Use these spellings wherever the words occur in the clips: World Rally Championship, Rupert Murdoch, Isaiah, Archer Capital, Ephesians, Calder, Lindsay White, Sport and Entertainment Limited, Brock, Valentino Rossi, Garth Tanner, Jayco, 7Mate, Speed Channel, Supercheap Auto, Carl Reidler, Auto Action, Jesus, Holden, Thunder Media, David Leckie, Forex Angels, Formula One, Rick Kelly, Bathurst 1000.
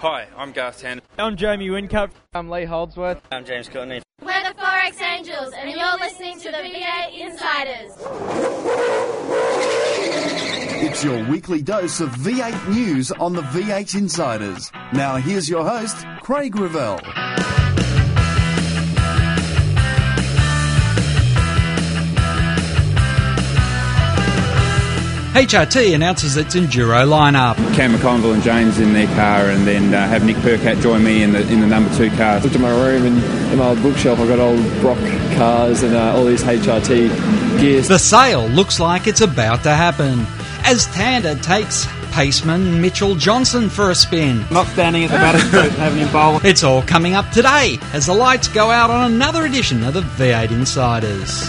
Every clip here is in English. Hi, I'm Garth Tanner. I'm Jamie Wincup. I'm Lee Holdsworth. I'm James Courtney. We're the Forex Angels, and you're listening to the V8 Insiders. It's your weekly dose of V8 news on the V8 Insiders. Now here's your host, Craig Revell. HRT announces its enduro lineup. Cam McConville and James in their car, and then have Nick Percat join me in the number 2 car. I looked at my room and in my old bookshelf, I've got old Brock cars and all these HRT gears. The sale looks like it's about to happen as Tander takes paceman Mitchell Johnson for a spin. Not standing at the battle, having a bowl. It's all coming up today as the lights go out on another edition of the V8 Insiders.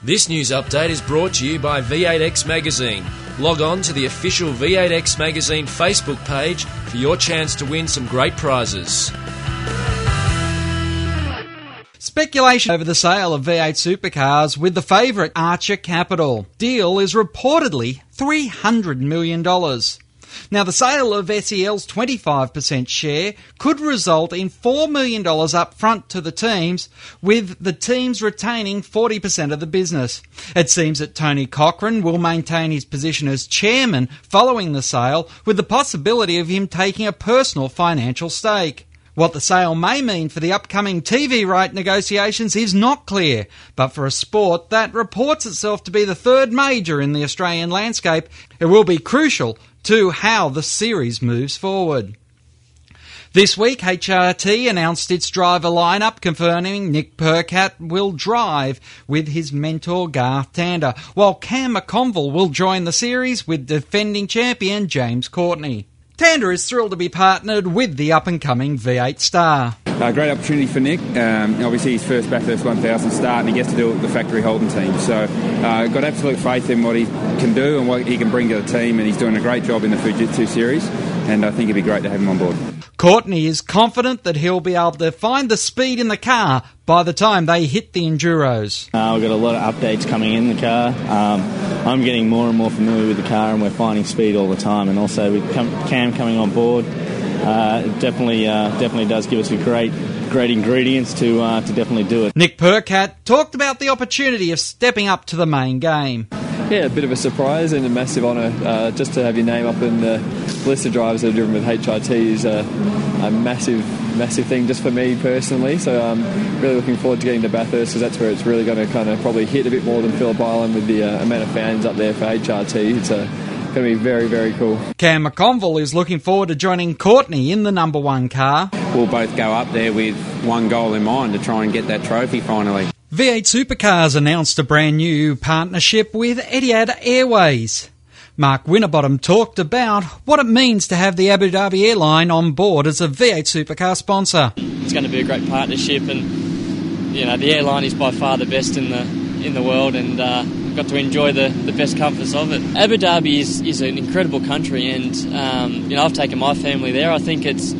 This news update is brought to you by V8X Magazine. Log on to the official V8X Magazine Facebook page for your chance to win some great prizes. Speculation over the sale of V8 Supercars with the favourite Archer Capital. Deal is reportedly $300 million. Now, the sale of SEL's 25% share could result in $4 million up front to the teams, with the teams retaining 40% of the business. It seems that Tony Cochrane will maintain his position as chairman following the sale, with the possibility of him taking a personal financial stake. What the sale may mean for the upcoming TV right negotiations is not clear, but for a sport that reports itself to be the third major in the Australian landscape, it will be crucial to how the series moves forward. This week, HRT announced its driver lineup, confirming Nick Percat will drive with his mentor Garth Tanner, while Cam McConville will join the series with defending champion James Courtney. Tander is thrilled to be partnered with the up-and-coming V8 star. Great opportunity for Nick. Obviously, his first Bathurst 1000 start, and he gets to do it with the factory Holden team. So got absolute faith in what he can do and what he can bring to the team, and he's doing a great job in the Fujitsu series, and I think it'd be great to have him on board. Courtney is confident that he'll be able to find the speed in the car by the time they hit the Enduros. We've got a lot of updates coming in the car. I'm getting more and more familiar with the car, and we're finding speed all the time. And also with Cam coming on board, it definitely does give us a great ingredients to definitely do it. Nick Percat talked about the opportunity of stepping up to the main game. Yeah, a bit of a surprise and a massive honour. Just to have your name up in the list of drivers that have driven with HRT is a massive thing just for me personally. So I'm really looking forward to getting to Bathurst, because that's where it's really going to kind of probably hit a bit more than Phillip Island with the amount of fans up there for HRT. It's going to be very, very cool. Cam McConville is looking forward to joining Courtney in the number 1 car. We'll both go up there with one goal in mind, to try and get that trophy finally. V8 Supercars announced a brand new partnership with Etihad Airways. Mark Winterbottom talked about what it means to have the Abu Dhabi airline on board as a V8 Supercar sponsor. It's going to be a great partnership, and you know the airline is by far the best in the world, and we've got to enjoy the best comforts of it. Abu Dhabi is an incredible country, and I've taken my family there. I think it's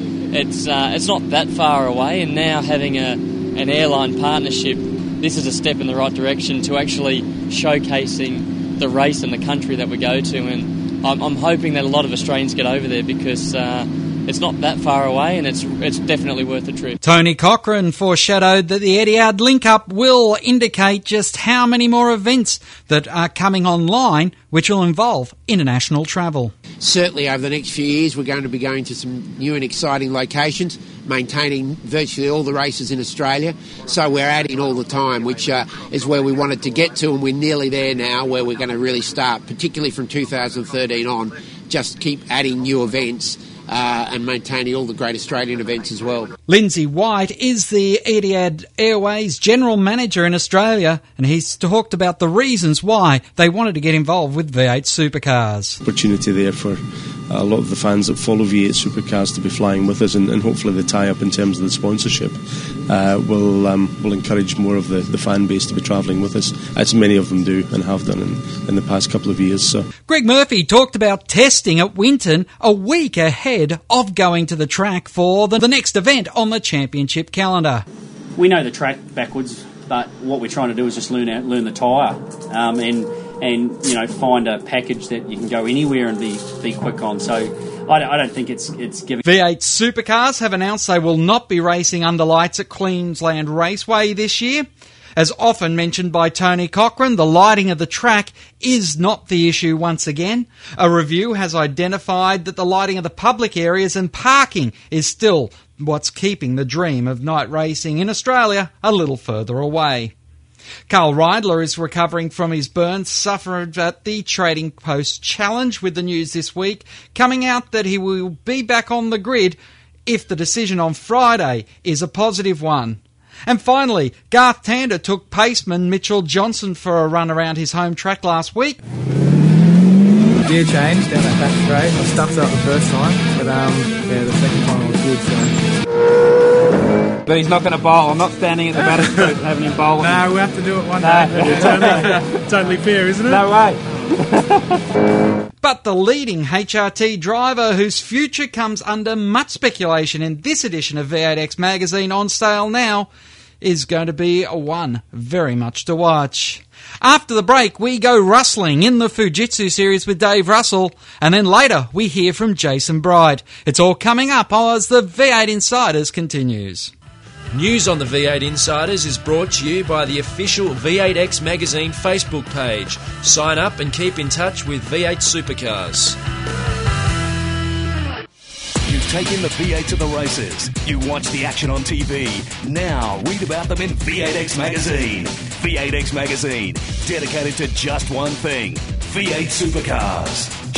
not that far away, and now having an airline partnership. This is a step in the right direction to actually showcasing the race and the country that we go to, and I'm hoping that a lot of Australians get over there, because it's not that far away, and it's definitely worth the trip. Tony Cochrane foreshadowed that the Etihad link-up will indicate just how many more events that are coming online, which will involve international travel. Certainly over the next few years we're going to be going to some new and exciting locations, maintaining virtually all the races in Australia, so we're adding all the time, which is where we wanted to get to, and we're nearly there now, where we're going to really start, particularly from 2013 on, just keep adding new events and maintaining all the great Australian events as well. Lindsay White is the Etihad Airways General Manager in Australia, and he's talked about the reasons why they wanted to get involved with V8 Supercars. Opportunity there for a lot of the fans that follow V8 Supercars to be flying with us, and hopefully the tie-up in terms of the sponsorship will encourage more of the fan base to be travelling with us, as many of them do and have done in the past couple of years. So Greg Murphy talked about testing at Winton a week ahead of going to the track for the next event on the championship calendar. We know the track backwards, but what we're trying to do is just learn the tyre and you know, find a package that you can go anywhere and be quick on. So I don't think it's giving. V8 Supercars have announced they will not be racing under lights at Queensland Raceway this year. As often mentioned by Tony Cochrane, the lighting of the track is not the issue once again. A review has identified that the lighting of the public areas and parking is still what's keeping the dream of night racing in Australia a little further away. Carl Reidler is recovering from his burns suffered at the Trading Post Challenge, with the news this week coming out that he will be back on the grid if the decision on Friday is a positive one. And finally, Garth Tanner took paceman Mitchell Johnson for a run around his home track last week. Gear change down that back straight. I stuffed up the first time, but the second time was good, But he's not going to bowl. I'm not standing at the batter's group having him bowl. No, we'll have to do it one day. Totally fair, isn't it? No way. But the leading HRT driver, whose future comes under much speculation in this edition of V8X Magazine on sale now, is going to be one very much to watch. After the break, we go rustling in the Fujitsu series with Dave Russell, and then later we hear from Jason Bright. It's all coming up as the V8 Insiders continues. News on the V8 Insiders is brought to you by the official V8X Magazine Facebook page. Sign up and keep in touch with V8 Supercars. You've taken the V8 to the races. You watch the action on TV. Now read about them in V8X Magazine. V8X Magazine, dedicated to just one thing, V8 Supercars.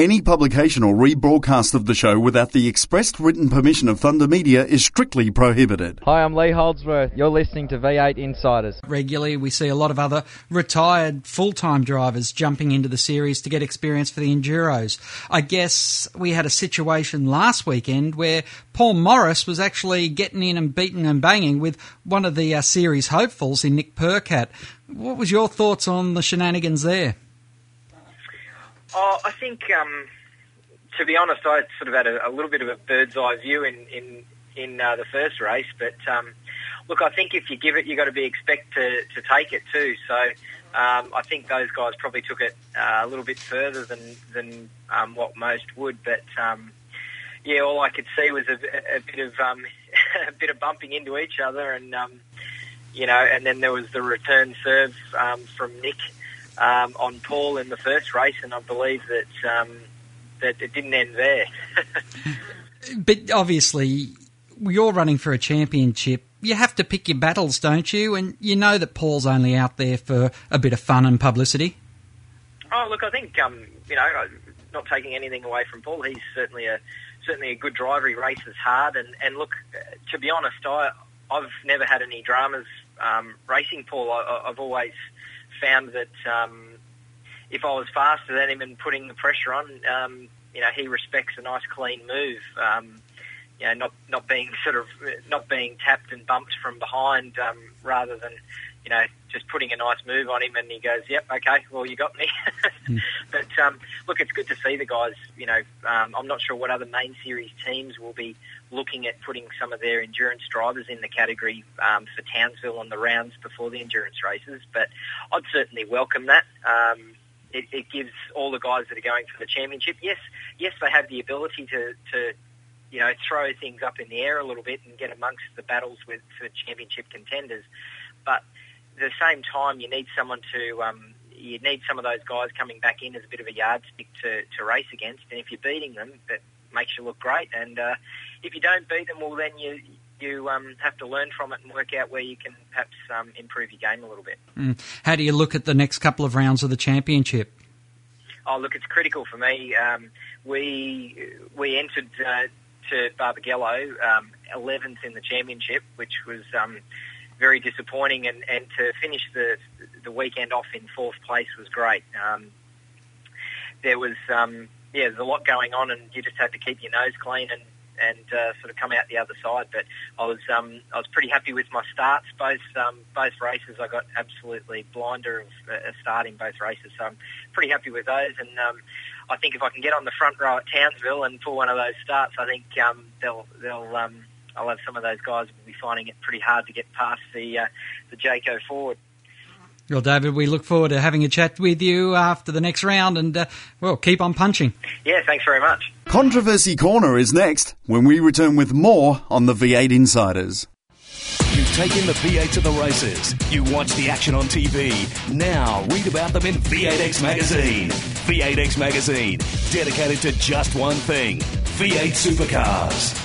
Any publication or rebroadcast of the show without the expressed written permission of Thunder Media is strictly prohibited. Hi, I'm Lee Holdsworth. You're listening to V8 Insiders. Regularly, we see a lot of other retired full-time drivers jumping into the series to get experience for the Enduros. I guess we had a situation last weekend where Paul Morris was actually getting in and beating and banging with one of the series hopefuls in Nick Percat. What was your thoughts on the shenanigans there? Oh, I think, to be honest, I sort of had a little bit of a bird's-eye view in the first race. But, look, I think if you give it, you've got to be expected to take it too. So I think those guys probably took it a little bit further than what most would. But, yeah, all I could see was a bit of a bit of bumping into each other. And, you know, and then there was the return serve from Nick on Paul in the first race, and I believe that it didn't end there. But obviously, you're running for a championship. You have to pick your battles, don't you? And you know that Paul's only out there for a bit of fun and publicity. Oh, look, I think, you know, not taking anything away from Paul, he's certainly a good driver. He races hard. And look, to be honest, I've never had any dramas racing Paul. I've always found that if I was faster than him and putting the pressure on, you know, he respects a nice clean move. You know, not being tapped and bumped from behind, rather than, you know, just putting a nice move on him and he goes, "Yep, okay, well you got me." But look, it's good to see the guys. You know, I'm not sure what other main series teams will be looking at putting some of their endurance drivers in the category for Townsville on the rounds before the endurance races, but I'd certainly welcome that. It gives all the guys that are going for the championship, yes, they have the ability to you know, throw things up in the air a little bit and get amongst the battles with for championship contenders, but at the same time, you need someone to you need some of those guys coming back in as a bit of a yardstick to race against, and if you're beating them, that makes you look great. And if you don't beat them, well, then you have to learn from it and work out where you can perhaps improve your game a little bit. Mm. How do you look at the next couple of rounds of the championship? Oh, look, it's critical for me. We entered to Barbagallo 11th in the championship, which was very disappointing, and to finish the weekend off in fourth place was great. There was there's a lot going on, and you just had to keep your nose clean and sort of come out the other side. But I was pretty happy with my starts. Both races, I got absolutely blinder of a start in both races, so I'm pretty happy with those. And I think if I can get on the front row at Townsville and pull one of those starts, I think I'll have some of those guys will be finding it pretty hard to get past the Jayco forward. Well, David, we look forward to having a chat with you after the next round and, keep on punching. Yeah, thanks very much. Controversy Corner is next when we return with more on the V8 Insiders. You've taken the V8 to the races. You watch the action on TV. Now read about them in V8X Magazine. V8X Magazine, dedicated to just one thing, V8 Supercars.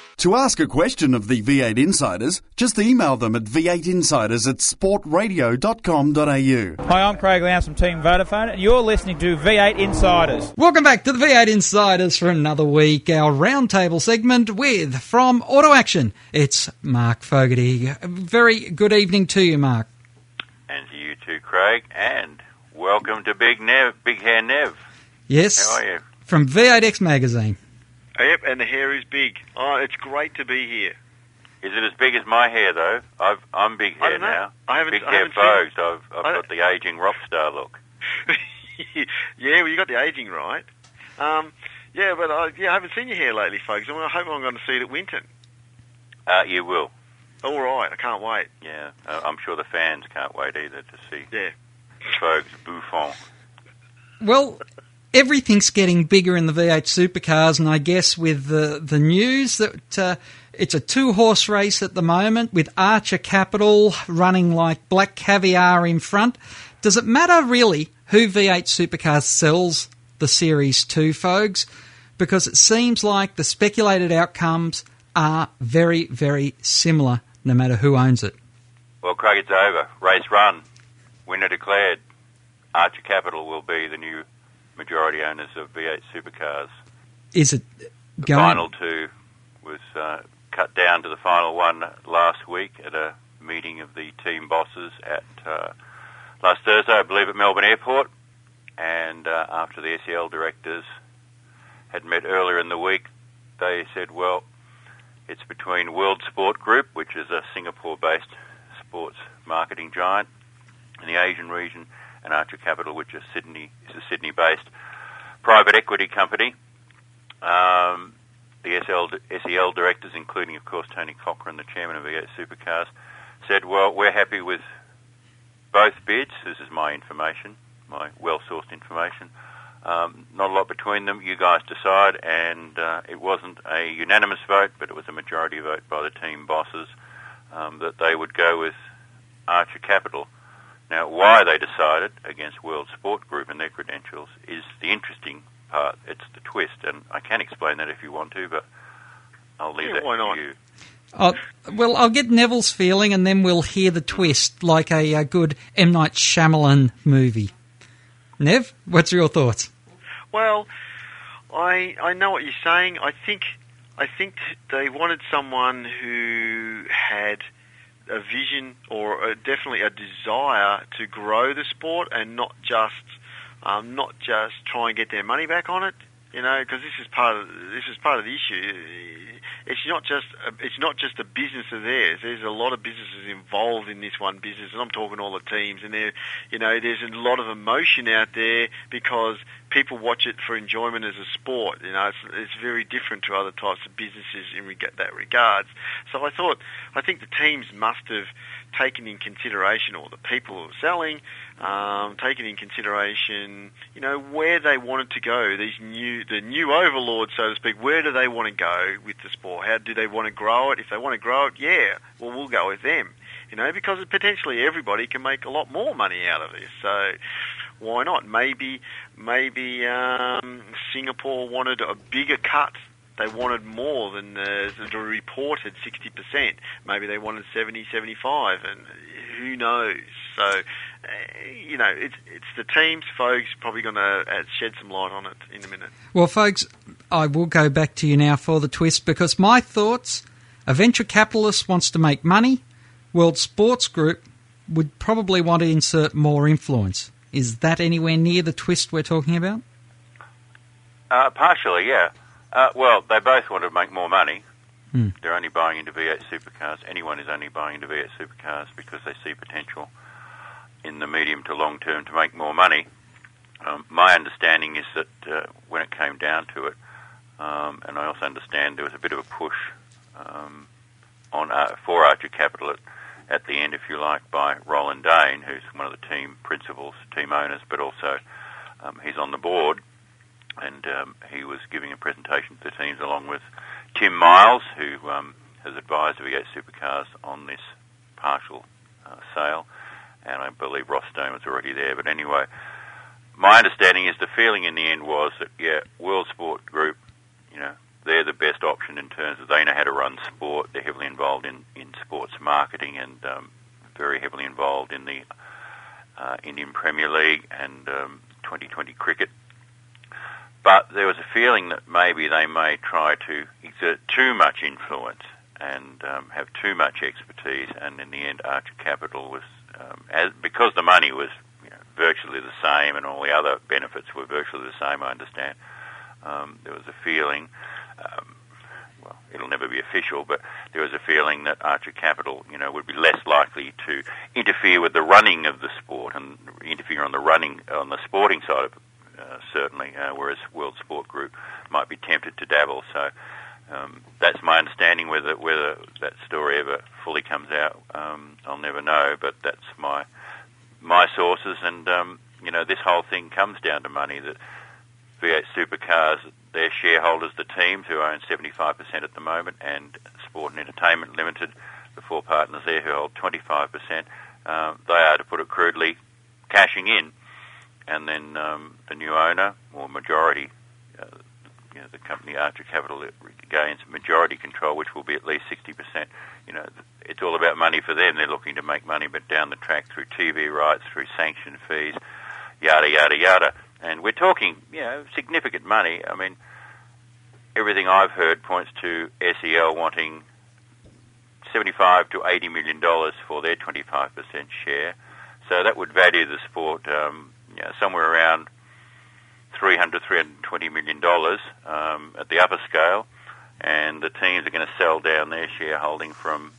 To ask a question of the V8 Insiders, just email them at v8insiders@sportradio.com.au. Hi, I'm Craig Lowndes from Team Vodafone, and you're listening to V8 Insiders. Welcome back to the V8 Insiders for another week, our roundtable segment with From Auto Action. It's Mark Fogarty. Very good evening to you, Mark. And to you too, Craig, and welcome to Big Hair Nev. Yes. How are you? From V8X Magazine. Yep, and the hair is big. Oh, it's great to be here. Is it as big as my hair, though? I'm big hair now. Big hair bows. I've got the ageing rock star look. Yeah, well, you got the ageing right. I haven't seen your hair lately, folks. I hope I'm going to see it at Winton. You will. All right, I can't wait. Yeah, I'm sure the fans can't wait either to see. Yeah, folks, bouffant. Well. Everything's getting bigger in the V8 Supercars, and I guess with the news that it's a two-horse race at the moment with Archer Capital running like black caviar in front. Does it matter really who V8 Supercars sells the Series 2, folks? Because it seems like the speculated outcomes are very, very similar no matter who owns it. Well, Craig, it's over. Race run. Winner declared. Archer Capital will be the new majority owners of V8 Supercars. Is it going? The final two was cut down to the final one last week at a meeting of the team bosses at last Thursday, I believe, at Melbourne Airport. And after the SEL directors had met earlier in the week, they said, well, it's between World Sport Group, which is a Singapore-based sports marketing giant in the Asian region, and Archer Capital, which is a Sydney-based private equity company. The SEL directors, including, of course, Tony Cochrane, the chairman of V8 Supercars, said, well, we're happy with both bids. This is my well-sourced information. Not a lot between them. You guys decide. And it wasn't a unanimous vote, but it was a majority vote by the team bosses that they would go with Archer Capital. Now, why they decided against World Sport Group and their credentials is the interesting part. It's the twist, and I can explain that if you want to, but I'll leave that to you. Well, I'll get Neville's feeling, and then we'll hear the twist, like a good M. Night Shyamalan movie. Nev, what's your thoughts? Well, I know what you're saying. I think they wanted someone who had a vision or definitely a desire to grow the sport and not just try and get their money back on it, you know, because this is part of the issue. It's not just a business of theirs. There's a lot of businesses involved in this one business, and I'm talking all the teams. And there's a lot of emotion out there because people watch it for enjoyment as a sport. You know, it's very different to other types of businesses in that regards. So I think the teams must have taken in consideration, or the people who are selling, taken in consideration, you know, where they wanted to go. The new overlords, so to speak. Where do they want to go with the sport? How do they want to grow it? If they want to grow it, yeah, well, we'll go with them. You know, because potentially everybody can make a lot more money out of this. So why not? Maybe Singapore wanted a bigger cut. They wanted more than the reported 60%. Maybe they wanted 70, 75, and who knows? So, you know, it's the teams, folks, probably going to shed some light on it in a minute. Well, folks, I will go back to you now for the twist, because my thoughts, a venture capitalist wants to make money. World Sports Group would probably want to insert more influence. Is that anywhere near the twist we're talking about? Partially, yeah. Well, they both want to make more money. Mm. They're only buying into V8 Supercars. Anyone is only buying into V8 Supercars because they see potential in the medium to long term to make more money. My understanding is that when it came down to it, and I also understand there was a bit of a push for Archer Capital at the end, if you like, by Roland Dane, who's one of the team principals, team owners, but also he's on the board, and he was giving a presentation to the teams along with Tim Miles, who has advised V8 Supercars on this partial sale, and I believe Ross Stone was already there. But anyway, my understanding is the feeling in the end was that, yeah, World Sport Group, you know, they're the best option in terms of they know how to run sport. They're heavily involved in sports marketing and very heavily involved in the Indian Premier League and 2020 cricket. But there was a feeling that maybe they may try to exert too much influence and have too much expertise. And in the end, Archer Capital was, because the money was, you know, virtually the same and all the other benefits were virtually the same, I understand, there was a feeling... well, it'll never be official, but there was a feeling that Archer Capital, you know, would be less likely to interfere with the running of the sport and interfere on the sporting side of it, certainly, whereas World Sport Group might be tempted to dabble. So that's my understanding. Whether that story ever fully comes out, I'll never know. But that's my sources, and you know, this whole thing comes down to money. That V8 Supercars, their shareholders, the teams who own 75% at the moment, and Sport and Entertainment Limited, the four partners there who hold 25%, they are, to put it crudely, cashing in. And then the new owner, or majority, you know, the company Archer Capital gains majority control, which will be at least 60%. You know, it's all about money for them. They're looking to make money, but down the track through TV rights, through sanction fees, yada, yada, yada. And we're talking, you know, significant money. I mean, everything I've heard points to SEL wanting $75 to $80 million for their 25% share. So that would value the sport you know, somewhere around $300-$320 million at the upper scale. And the teams are going to sell down their shareholding from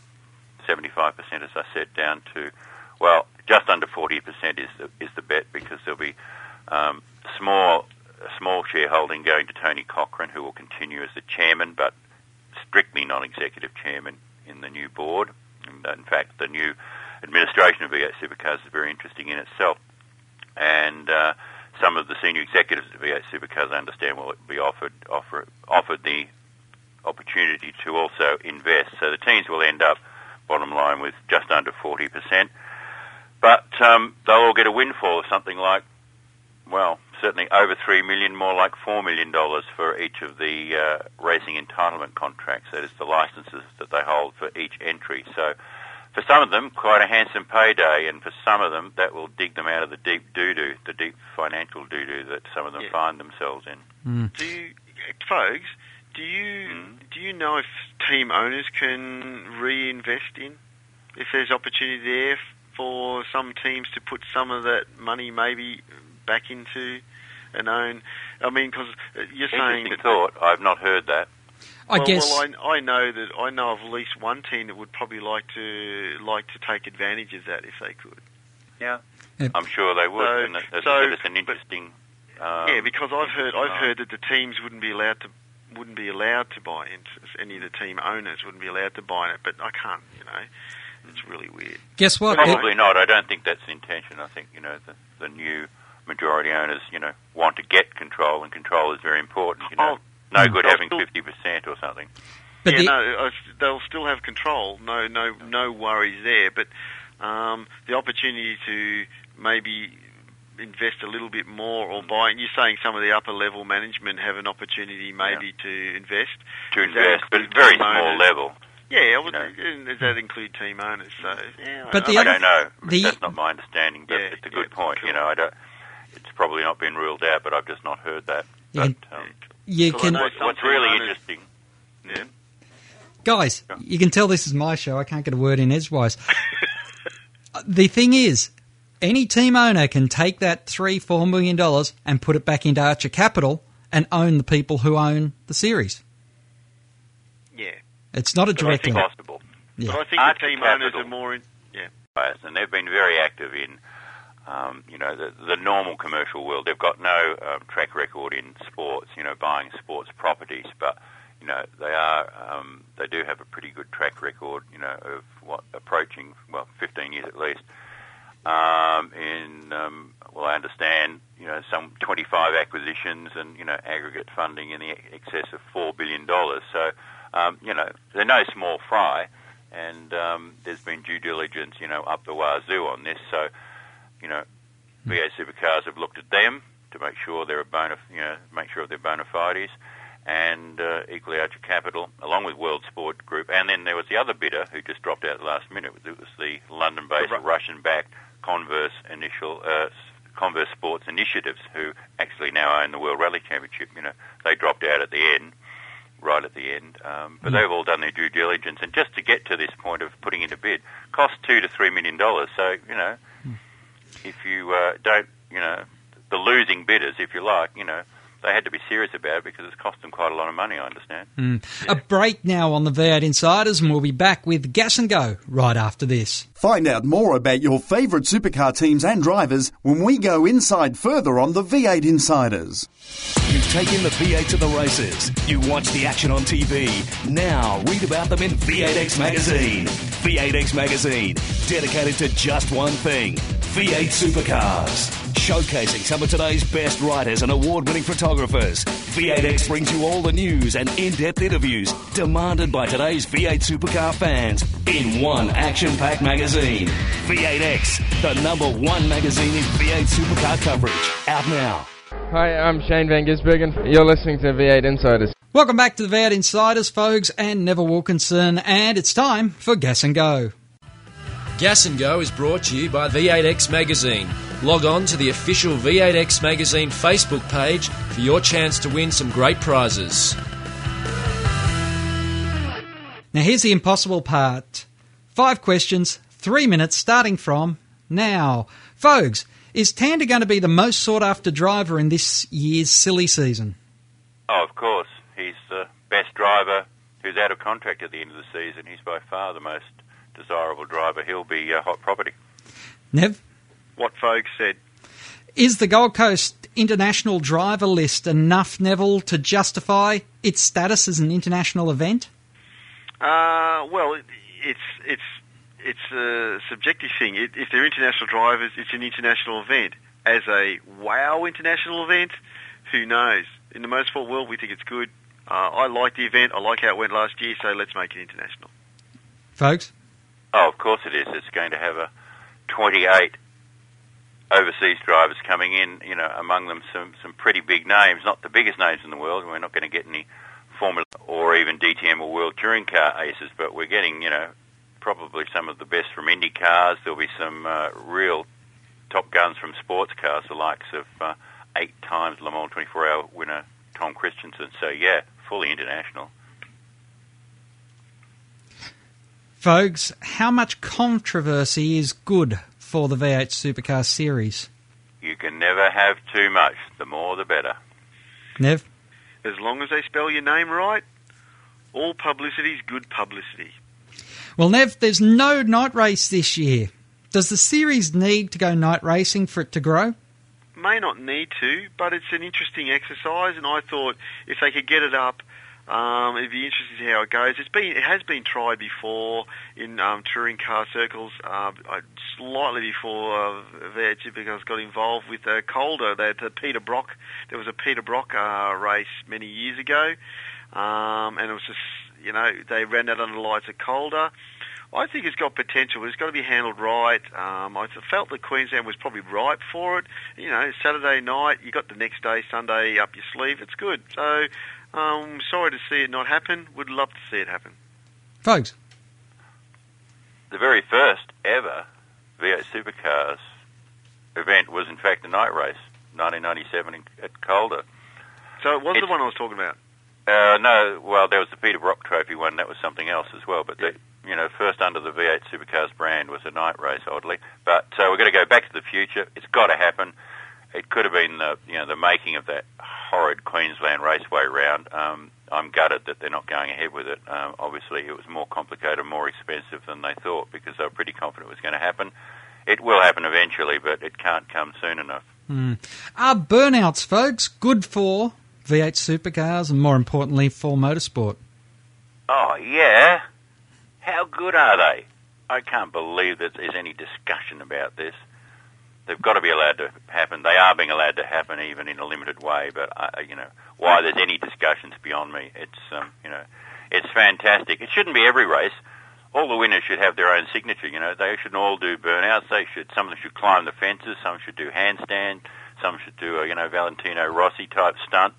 75%, as I said, down to, well, just under 40% is the bet, because there'll be... small shareholding going to Tony Cochrane, who will continue as the chairman, but strictly non-executive chairman in the new board. And in fact, the new administration of V8 Supercars is very interesting in itself. And some of the senior executives of V8 Supercars, I understand, will be offered the opportunity to also invest. So the teams will end up, bottom line, with just under 40%. But they'll all get a windfall of something like, well, certainly over $3 million, more like $4 million for each of the racing entitlement contracts, that is the licenses that they hold for each entry. So for some of them, quite a handsome payday, and for some of them, that will dig them out of the deep doo-doo, the deep financial doo-doo that some of them find themselves in. Mm. Do you know if team owners can reinvest in, if there's opportunity there for some teams to put some of that money maybe... back into and own. I mean, because you're saying that... thought. I've not heard that. I know of at least one team that would probably like to take advantage of that if they could. Yeah. I'm sure they would. So, and that's an interesting Yeah, because I've heard that the teams wouldn't be allowed to buy into any of the team owners wouldn't be allowed to buy it, but I can't. You know, it's really weird. Guess what? Probably not. I don't think that's the intention. I think the new majority owners want to get control, and control is very important. No good having 50% or something. But they'll still have control. No worries there. But the opportunity to maybe invest a little bit more or buy. And you're saying some of the upper level management have an opportunity maybe to invest. To invest, but it's very small level. Yeah, does that include team owners? So I don't know. That's not my understanding, but it's a good point. Sure. It's probably not been ruled out, but I've just not heard that. Yeah. But, what's really interesting. Yeah. Guys, you can tell this is my show. I can't get a word in edgewise. The thing is, any team owner can take that $3-4 million and put it back into Archer Capital and own the people who own the series. Yeah, it's not a direct possible. Yeah. But I think Archer the team Capital owners are more in. Yeah, and they've been very active in the normal commercial world. They've got no track record in sports. Buying sports properties, but. They are. They do have a pretty good track record. Of what approaching 15 years at least. I understand. Some 25 acquisitions and aggregate funding in the excess of $4 billion. So, they're no small fry, and there's been due diligence. Up the wazoo on this. So, V8 Supercars have looked at them to make sure they're make sure they're bona fides. And equally Archer Capital, along with World Sport Group. And then there was the other bidder who just dropped out last minute. It was the London-based, Russian-backed Converse Sports Initiatives, who actually now own the World Rally Championship. They dropped out at the end, right at the end. But they've all done their due diligence. And just to get to this point of putting in a bid, cost $2 to $3 million. So, if you don't, the losing bidders, if you like, they had to be serious about it because it's cost them quite a lot of money, I understand. Mm. Yeah. A break now on the V8 Insiders, and we'll be back with Gas and Go right after this. Find out more about your favourite supercar teams and drivers when we go inside further on the V8 Insiders. You've taken the V8 to the races. You watch the action on TV. Now read about them in V8X Magazine. V8X Magazine, dedicated to just one thing, V8 Supercars. Showcasing some of today's best writers and award-winning photographers, V8X brings you all the news and in-depth interviews demanded by today's V8 Supercar fans in one action-packed magazine. V8X, the #1 magazine in V8 Supercar coverage. Out now. Hi, I'm Shane Van Gisbergen. You're listening to V8 Insiders. Welcome back to the V8 Insiders, folks, and Neville Wilkinson, and it's time for Gas and Go. Gas and Go is brought to you by V8X Magazine. Log on to the official V8X Magazine Facebook page for your chance to win some great prizes. Now here's the impossible part. 5 questions, 3 minutes starting from now. Folks, is Tander going to be the most sought-after driver in this year's silly season? Oh, of course. He's the best driver who's out of contract at the end of the season. He's by far the most desirable driver. He'll be hot property. Nev? What folks said. Is the Gold Coast international driver list enough, Neville, to justify its status as an international event? It's a subjective thing. If they're international drivers, it's an international event. As a wow international event, who knows? In the motorsport world, we think it's good. I like the event. I like how it went last year, so let's make it international. Folks? Oh, of course it is. It's going to have 28 overseas drivers coming in, among them some pretty big names, not the biggest names in the world. We're not going to get any Formula or even DTM or World Touring Car aces, but we're getting, probably some of the best from Indy cars. There'll be some real top guns from sports cars, the likes of 8 times Le Mans 24-hour winner Tom Christensen. So, yeah, fully international. Folks, how much controversy is good for the V8 Supercar series? You can never have too much. The more, the better. Nev? As long as they spell your name right, all publicity is good publicity. Well, Nev, there's no night race this year. Does the series need to go night racing for it to grow? may not need to, but it's an interesting exercise, and I thought if they could get it up, it'd be interesting to see how it goes. It has been tried before in touring car circles. Slightly before V8 Supercars got involved with Calder, they had There was a Peter Brock race many years ago, and it was just, you know, they ran that under the lights at Calder. I think it's got potential, but it's got to be handled right. I felt that Queensland was probably ripe for it. You know, Saturday night, you got the next day, Sunday up your sleeve. It's good. So, sorry to see it not happen. Would love to see it happen. Folks. The very first ever V8 Supercars event was, in fact, a night race, 1997 at Calder. So it was the one I was talking about? No, well, there was the Peter Brock Trophy one. That was something else as well, but yeah. You know, first under the V8 Supercars brand was a night race, oddly. But so we're going to go back to the future. It's got to happen. It could have been the making of that horrid Queensland Raceway round. I'm gutted that they're not going ahead with it. Obviously, it was more complicated, more expensive than they thought, because they were pretty confident it was going to happen. It will happen eventually, but it can't come soon enough. Are burnouts, folks, good for V8 Supercars and, more importantly, for motorsport? Oh, yeah. How good are they? I can't believe that there's any discussion about this. They've got to be allowed to happen. They are being allowed to happen, even in a limited way. But why there's any discussions beyond me. It's it's fantastic. It shouldn't be every race. All the winners should have their own signature. You know, they shouldn't all do burnouts. Some of them should climb the fences. Some should do handstand. Some should do a Valentino Rossi type stunt.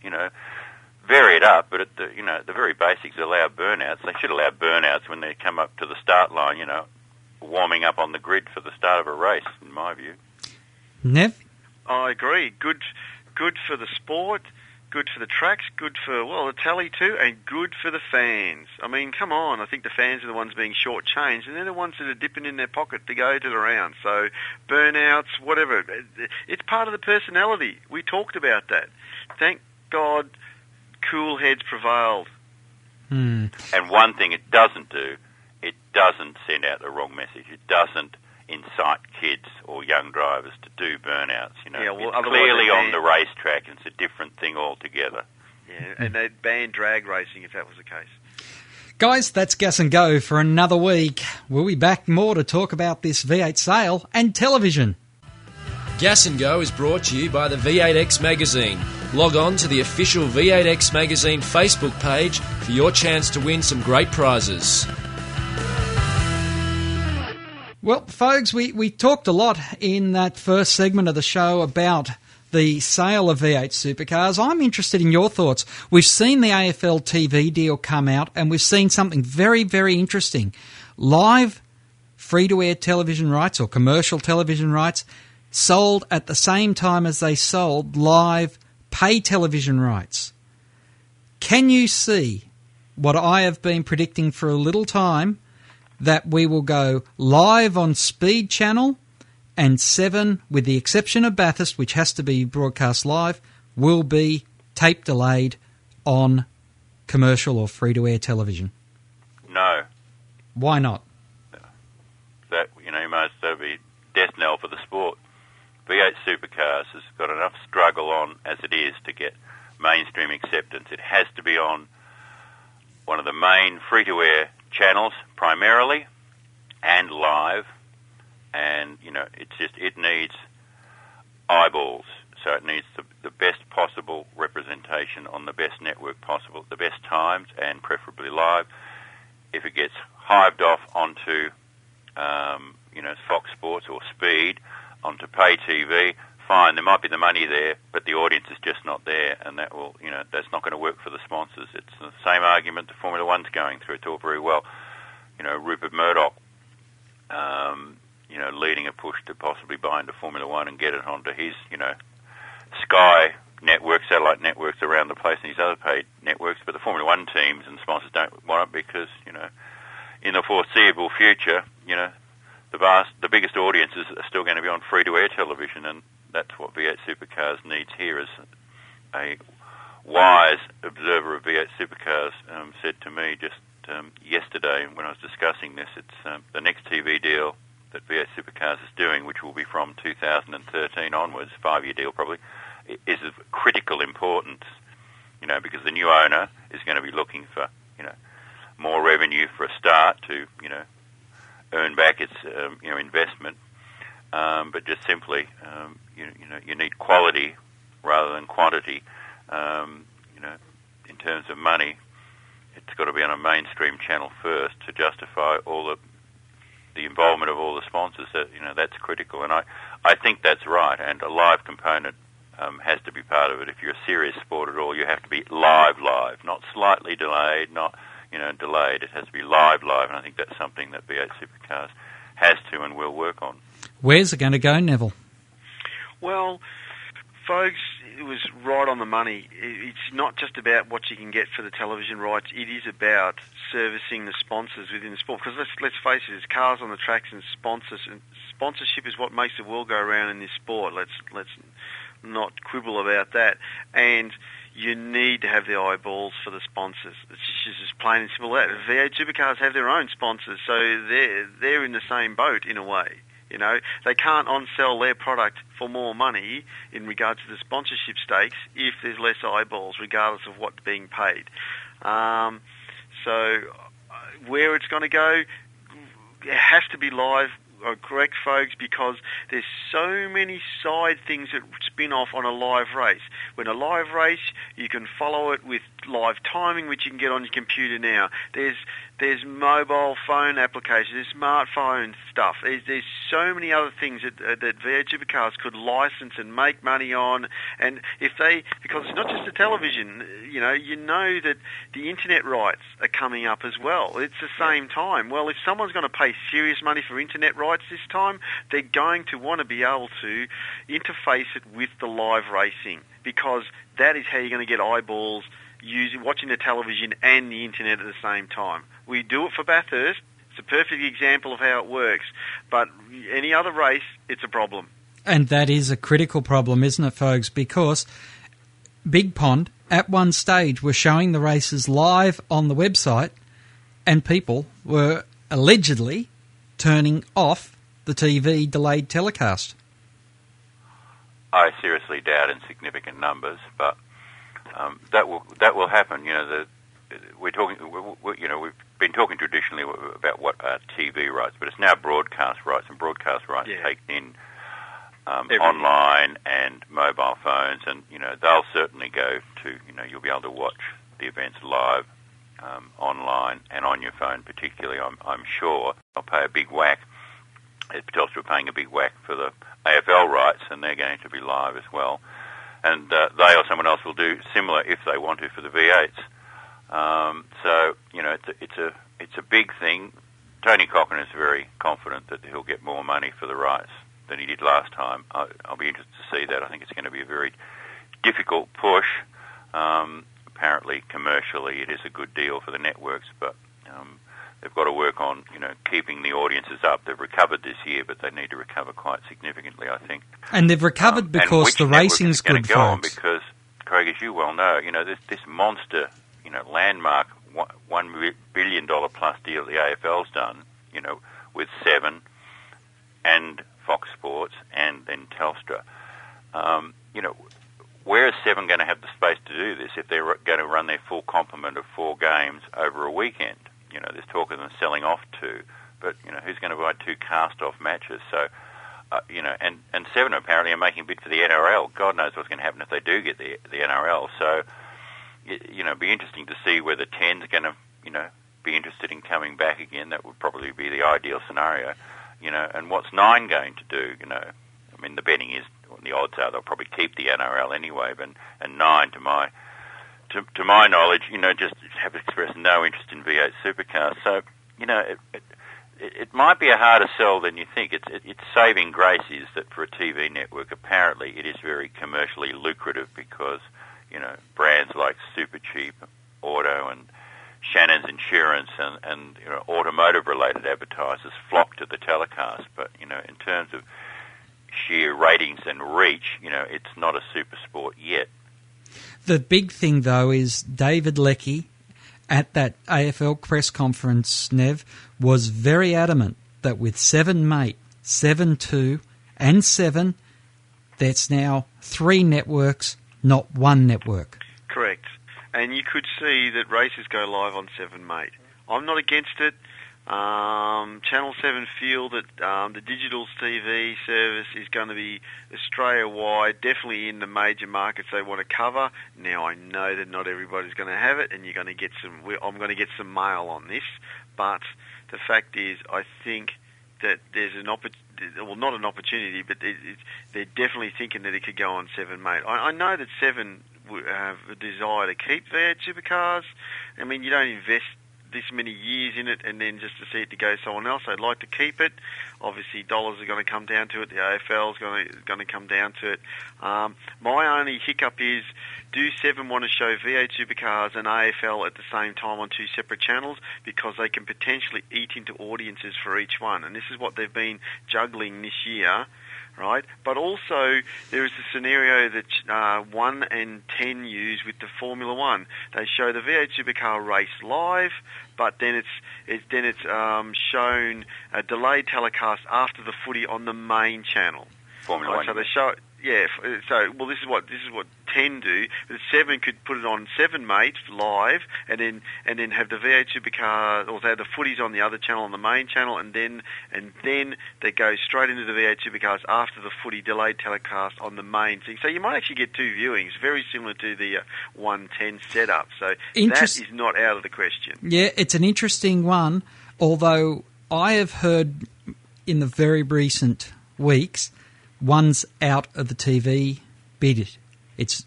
Vary it up, but at the very basics allow burnouts. They should allow burnouts when they come up to the start line, warming up on the grid for the start of a race, in my view. Nev? I agree. Good for the sport, good for the tracks, good for, the tally too, and good for the fans. I mean, come on, I think the fans are the ones being shortchanged, and they're the ones that are dipping in their pocket to go to the round. So burnouts, whatever, it's part of the personality. We talked about that. Thank God cool heads prevailed. And one thing it doesn't send out the wrong message. It doesn't incite kids or young drivers to do burnouts. It's clearly on the racetrack, and it's a different thing altogether. Yeah, and they'd ban drag racing if that was the case. Guys, that's Gas and Go for another week. We'll be back more to talk about this V8 sale and television. Gas and Go is brought to you by the V8X Magazine. Log on to the official V8X Magazine Facebook page for your chance to win some great prizes. Well, folks, we talked a lot in that first segment of the show about the sale of V8 Supercars. I'm interested in your thoughts. We've seen the AFL TV deal come out, and we've seen something very, very interesting. Live free-to-air television rights or commercial television rights sold at the same time as they sold live pay television rights. Can you see what I have been predicting for a little time, that we will go live on Speed Channel and 7, with the exception of Bathurst, which has to be broadcast live, will be tape delayed on commercial or free-to-air television? No. Why not? That, that would be death knell for the sport. V8 Supercars has got enough struggle on as it is to get mainstream acceptance. It has to be on one of the main free-to-air channels primarily, and live, and, it needs eyeballs. So it needs the best possible representation on the best network possible at the best times, and preferably live. If it gets hived off onto, Fox Sports or Speed, onto pay TV, fine, there might be the money there, but the audience is just not there, and that will, that's not going to work for the sponsors. It's the same argument the Formula One's going through. It's all very well, Rupert Murdoch, leading a push to possibly buy into Formula One and get it onto his, Sky network, satellite networks around the place, and his other paid networks, but the Formula One teams and sponsors don't want it because, in the foreseeable future, the biggest audiences are still going to be on free-to-air television, and that's what V8 Supercars needs here. As a wise observer of V8 Supercars said to me just yesterday when I was discussing this, it's the next TV deal that V8 Supercars is doing, which will be from 2013 onwards, five-year deal probably, is of critical importance, you know, because the new owner is going to be looking for, you know, more revenue for a start to, you know, earn back its, you know, investment. But just simply, you need quality rather than quantity, you know, in terms of money. It's got to be on a mainstream channel first to justify all the involvement of all the sponsors. That, you know, that's critical, and I think that's right. And a live component has to be part of it. If you're a serious sport at all, you have to be live, not slightly delayed, not, you know, delayed. It has to be live, and I think that's something that V8 Supercars has to and will work on. Where's it going to go, Neville? Well, folks, it was right on the money. It's not just about what you can get for the television rights. It is about servicing the sponsors within the sport. Because let's face it, there's cars on the tracks and sponsors, and sponsorship is what makes the world go round in this sport. Let's not quibble about that. And you need to have the eyeballs for the sponsors. It's just plain and simple. That V8 Supercars have their own sponsors, so they're in the same boat in a way. You know, they can't on-sell their product for more money in regards to the sponsorship stakes if there's less eyeballs, regardless of what's being paid. So where it's going to go, it has to be live, correct, folks, because there's so many side things that spin off on a live race. When a live race, you can follow it with live timing, which you can get on your computer now. There's mobile phone applications, there's smartphone stuff. There's so many other things that V8 Supercars could license and make money on. And because it's not just the television, you know that the internet rights are coming up as well. It's the same time. Well, if someone's going to pay serious money for internet rights this time, they're going to want to be able to interface it with the live racing, because that is how you're going to get eyeballs watching the television and the internet at the same time. We do it for Bathurst. It's a perfect example of how it works. But any other race, it's a problem. And that is a critical problem, isn't it, folks? Because Big Pond, at one stage, were showing the races live on the website, and people were allegedly turning off the TV delayed telecast. I seriously doubt in significant numbers, but that will happen. You know, we've been talking traditionally about what are TV rights, but it's now broadcast rights, and broadcast rights take in online and mobile phones, and you know they'll certainly go to, you know, you'll be able to watch the events live online and on your phone, particularly. I'm sure they'll pay a big whack. Telstra are paying a big whack for the AFL rights, and they're going to be live as well. And they or someone else will do similar if they want to for the V8s. So, you know, it's a big thing. Tony Cochrane is very confident that he'll get more money for the rights than he did last time. I'll be interested to see that. I think it's going to be a very difficult push. Apparently, commercially, it is a good deal for the networks, but they've got to work on, you know, keeping the audiences up. They've recovered this year, but they need to recover quite significantly, I think. And they've recovered because the racing's good, go on, because, Craig, as you well know, you know, this monster, you know, landmark $1 billion plus deal the AFL's done, you know, with Seven and Fox Sports and then Telstra. You know, where is Seven going to have the space to do this if they're going to run their full complement of four games over a weekend? You know, there's talk of them selling off two, but, you know, who's going to buy two cast-off matches? So, you know, and Seven apparently are making a bid for the NRL. God knows what's going to happen if they do get the NRL. So, you know, it'd be interesting to see whether Ten's going to, you know, be interested in coming back again. That would probably be the ideal scenario, you know. And what's Nine going to do, you know? I mean, the betting is, the odds are they'll probably keep the NRL anyway, but, and Nine, to my knowledge, you know, just have expressed no interest in V8 Supercars. So, you know, it might be a harder sell than you think. It's saving grace is that for a TV network, apparently it is very commercially lucrative because, you know, brands like Supercheap Auto and Shannon's Insurance and you know, automotive-related advertisers flock to the telecast. But, you know, in terms of sheer ratings and reach, you know, it's not a super sport yet. The big thing, though, is David Leckie at that AFL press conference, Nev, was very adamant that with 7Mate, 7-2 and 7, that's now three networks, not one network. Correct. And you could see that races go live on 7Mate. I'm not against it. Channel 7 feel that the digital TV service is going to be Australia-wide, definitely in the major markets they want to cover. Now, I know that not everybody's going to have it, and you're going to get I'm going to get some mail on this, but the fact is, I think that there's an opportunity, well, not an opportunity, but they're definitely thinking that it could go on 7Mate. I know that 7 have a desire to keep their supercars. I mean, you don't invest this many years in it and then just to see it to go someone else. They'd like to keep it. Obviously, dollars are going to come down to it. The AFL is going to come down to it. My only hiccup is, do 7 want to show V8 Supercars and AFL at the same time on two separate channels? Because they can potentially eat into audiences for each one. And this is what they've been juggling this year, right? But also, there is the scenario that 1 and 10 use with the Formula One. They show the V8 Supercar race live, but then it's shown a delayed telecast after the footy on the main channel. Formula One. So they show it. Yeah, so, well, this is what 10 do, but 7 could put it on 7Mate live and then have the V8 Supercar, or they have the footies on the other channel, on the main channel, and then they go straight into the V8 Supercars after the footy delayed telecast on the main thing. So you might actually get two viewings, very similar to the 110 setup. So that is not out of the question. Yeah, it's an interesting one, although I have heard in the very recent weeks one's out of the TV bid. It's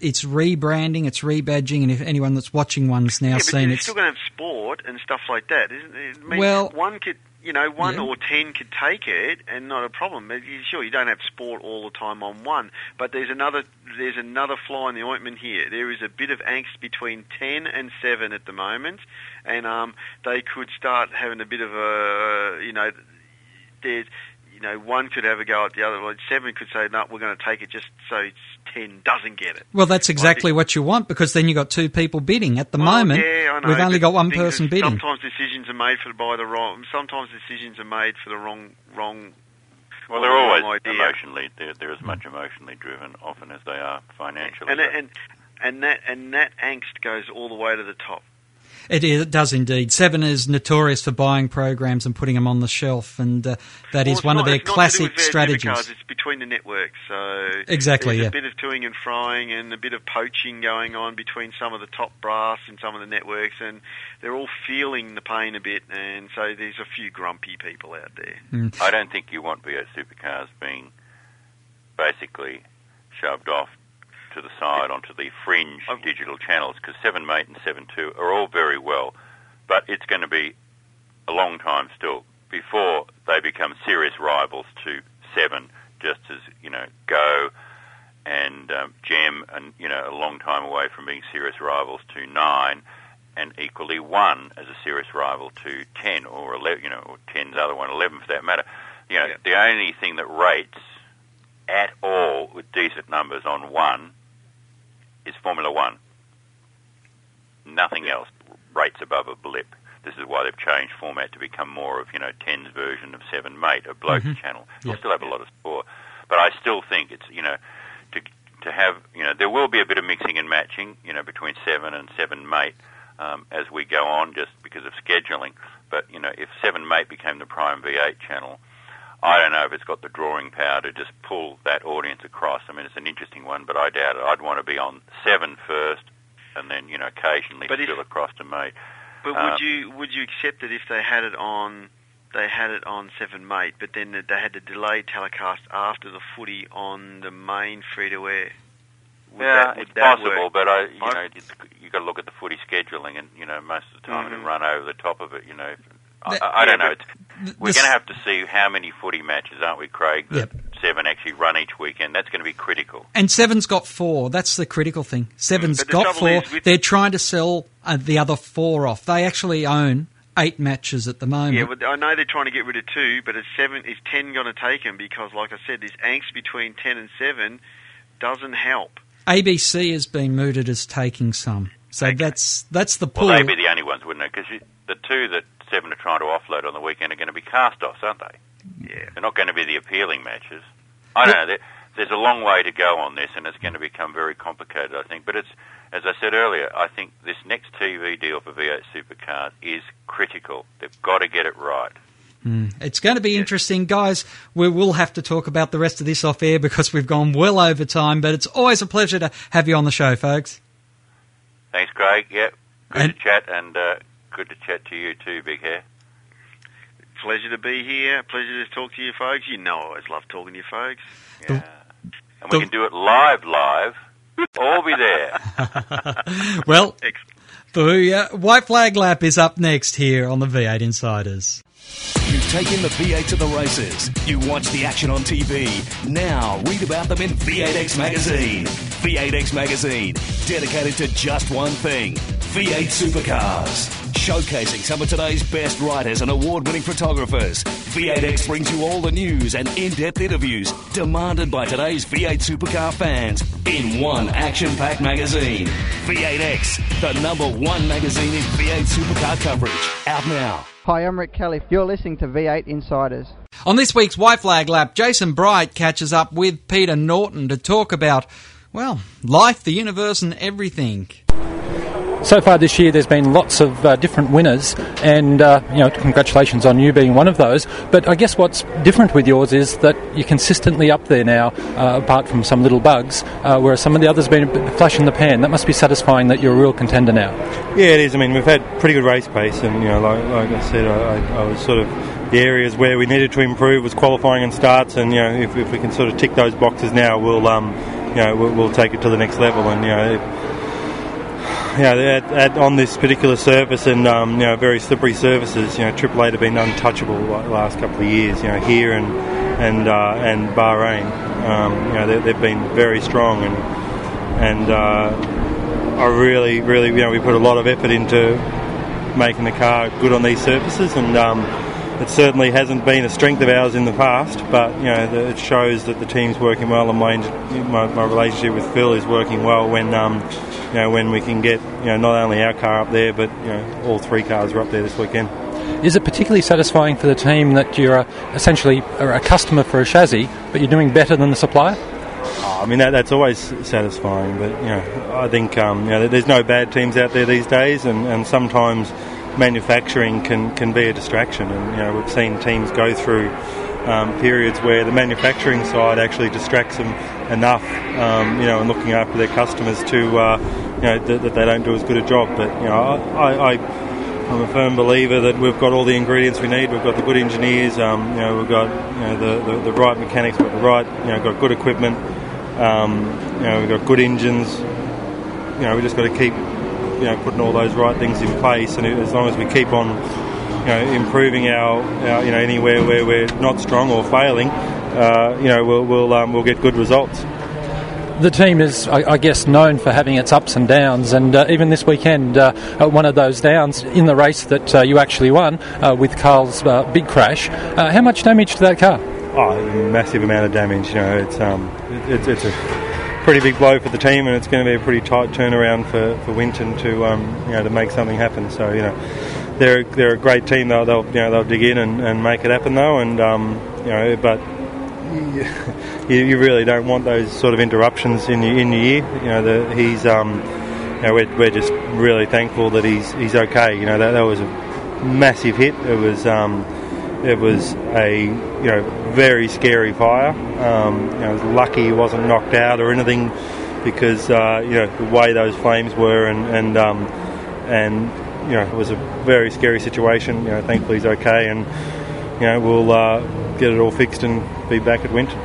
rebranding, it's rebadging, and if anyone that's watching one's now seen it's still going to have sport and stuff like that, isn't it? I mean, well, one or 10 could take it and not a problem. Sure, you don't have sport all the time on 1, but there's another fly in the ointment here. There is a bit of angst between 10 and 7 at the moment, and they could start having a bit of a one could have a go at the other. Well, 7 could say, no, we're going to take it just so 10 doesn't get it. Well, that's exactly what you want, because then you've got two people bidding. At the moment, I know, we've only got one person bidding. Sometimes decisions are made for the wrong. Well, they're always emotionally. They're as much emotionally driven often as they are financially. And that angst goes all the way to the top. It does indeed. 7 is notorious for buying programs and putting them on the shelf, and that is one of their classic strategies. It's between the networks, so exactly, there's a bit of toing and frying and a bit of poaching going on between some of the top brass and some of the networks, and they're all feeling the pain a bit, and so there's a few grumpy people out there. Mm. I don't think you want V8 Supercars being basically shoved off to the side onto the fringe digital channels, because 7Mate and 7.2 are all very well, but it's going to be a long time still before they become serious rivals to 7, just as, Go and Gem, and, a long time away from being serious rivals to 9, and equally 1 as a serious rival to 10 or 11, or 10's other one, 11 for that matter. The only thing that rates at all with decent numbers on 1 is Formula One. Nothing else rates above a blip. This is why they've changed format to become more of, 10's version of 7Mate, a bloke channel. You'll still have a lot of sport. But I still think it's, to have, there will be a bit of mixing and matching, between 7 and 7Mate as we go on, just because of scheduling. But, if 7Mate became the prime V8 channel, I don't know if it's got the drawing power to just pull that audience across. I mean, it's an interesting one, but I doubt it. I'd want to be on 7 first, and then, occasionally still across to Mate. But would you accept that if they had it on 7Mate, but then they had the delayed telecast after the footy on the main free-to-air? It's possible, but you've got to look at the footy scheduling, and, most of the time it'll run over the top of it, I don't know. We're going to have to see how many footy matches, aren't we, Craig, that 7 actually run each weekend. That's going to be critical. And 7's got 4. That's the critical thing. 7's got 4. They're trying to sell the other 4 off. They actually own 8 matches at the moment. Yeah, well, I know they're trying to get rid of 2, but is 10 going to take them? Because, like I said, this angst between 10 and 7 doesn't help. ABC has been mooted as taking some. So that's the pull. Well, they'd be the only ones, wouldn't they? Because the 2 that 7 are trying to offload on the weekend are going to be cast-offs, aren't they? Yeah. They're not going to be the appealing matches. I don't know. There's a long way to go on this, and it's going to become very complicated, I think. But it's, as I said earlier, I think this next TV deal for V8 Supercars is critical. They've got to get it right. It's going to be interesting, guys. We will have to talk about the rest of this off air because we've gone well over time, but it's always a pleasure to have you on the show, folks. Thanks, Craig. Yeah, good to chat to you too, Big Hair. Pleasure to be here. Pleasure to talk to you folks. You know I always love talking to you folks. Yeah. And we can do it live. All be there. Well, the White Flag Lap is up next here on the V8 Insiders. You've taken the V8 to the races. You watch the action on TV. Now read about them in V8X Magazine. V8X Magazine, dedicated to just one thing, V8 Supercars. Showcasing some of today's best writers and award-winning photographers, V8X brings you all the news and in-depth interviews demanded by today's V8 Supercar fans in one action-packed magazine. V8X, the number one magazine in V8 Supercar coverage. Out now. Hi, I'm Rick Kelly. You're listening to V8 Insiders. On this week's White Flag Lap, Jason Bright catches up with Peter Norton to talk about, well, life, the universe and everything. So far this year, there's been lots of different winners, and congratulations on you being one of those. But I guess what's different with yours is that you're consistently up there now, apart from some little bugs, whereas some of the others have been a bit flash in the pan. That must be satisfying that you're a real contender now. Yeah, it is. I mean, we've had pretty good race pace, and like I said, I was sort of. The areas where we needed to improve was qualifying and starts, and if we can sort of tick those boxes now, we'll take it to the next level, and on this particular surface and very slippery surfaces, Triple Eight have been untouchable the last couple of years. Here and Bahrain, they've been very strong, and I really we put a lot of effort into making the car good on these surfaces, and it certainly hasn't been a strength of ours in the past, but it shows that the team's working well, and my relationship with Phil is working well when we can get not only our car up there, but all three cars are up there this weekend. Is it particularly satisfying for the team that you're essentially a customer for a chassis, but you're doing better than the supplier? I mean, that's always satisfying, but I think there's no bad teams out there these days, and sometimes manufacturing can be a distraction, and we've seen teams go through periods where the manufacturing side actually distracts them enough, and looking after their customers to that they don't do as good a job. But I'm a firm believer that we've got all the ingredients we need. We've got the good engineers, we've got the right mechanics, we've got the right got good equipment, we've got good engines. We just got to keep putting all those right things in place, and as long as we keep on improving our anywhere where we're not strong or failing, we'll get good results. The team is, I guess, known for having its ups and downs, and even this weekend, one of those downs in the race that you actually won with Carl's big crash. How much damage to that car? Oh, a massive amount of damage. It's a pretty big blow for the team, and it's going to be a pretty tight turnaround for Winton to to make something happen. So they're a great team. They'll dig in and make it happen though. And but you really don't want those sort of interruptions in the year. He's we're just really thankful that he's okay. That was a massive hit. It was a very scary fire. I was lucky he wasn't knocked out or anything, because the way those flames were and it was a very scary situation. Thankfully he's okay, and we'll get it all fixed and be back at Winton.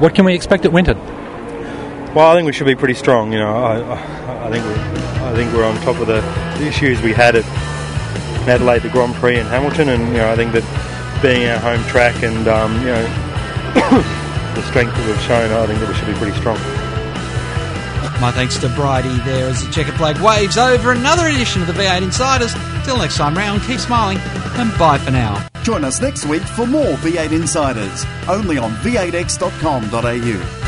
What can we expect at Winton? Well, I think we should be pretty strong. I think we're on top of the issues we had at Adelaide, the Grand Prix, and Hamilton, and I think that being our home track and the strength that we've shown, I think that we should be pretty strong. My thanks to Bridie there as the checkered flag waves over another edition of the V8 Insiders. Till next time round, keep smiling and bye for now. Join us next week for more V8 Insiders, only on v8x.com.au.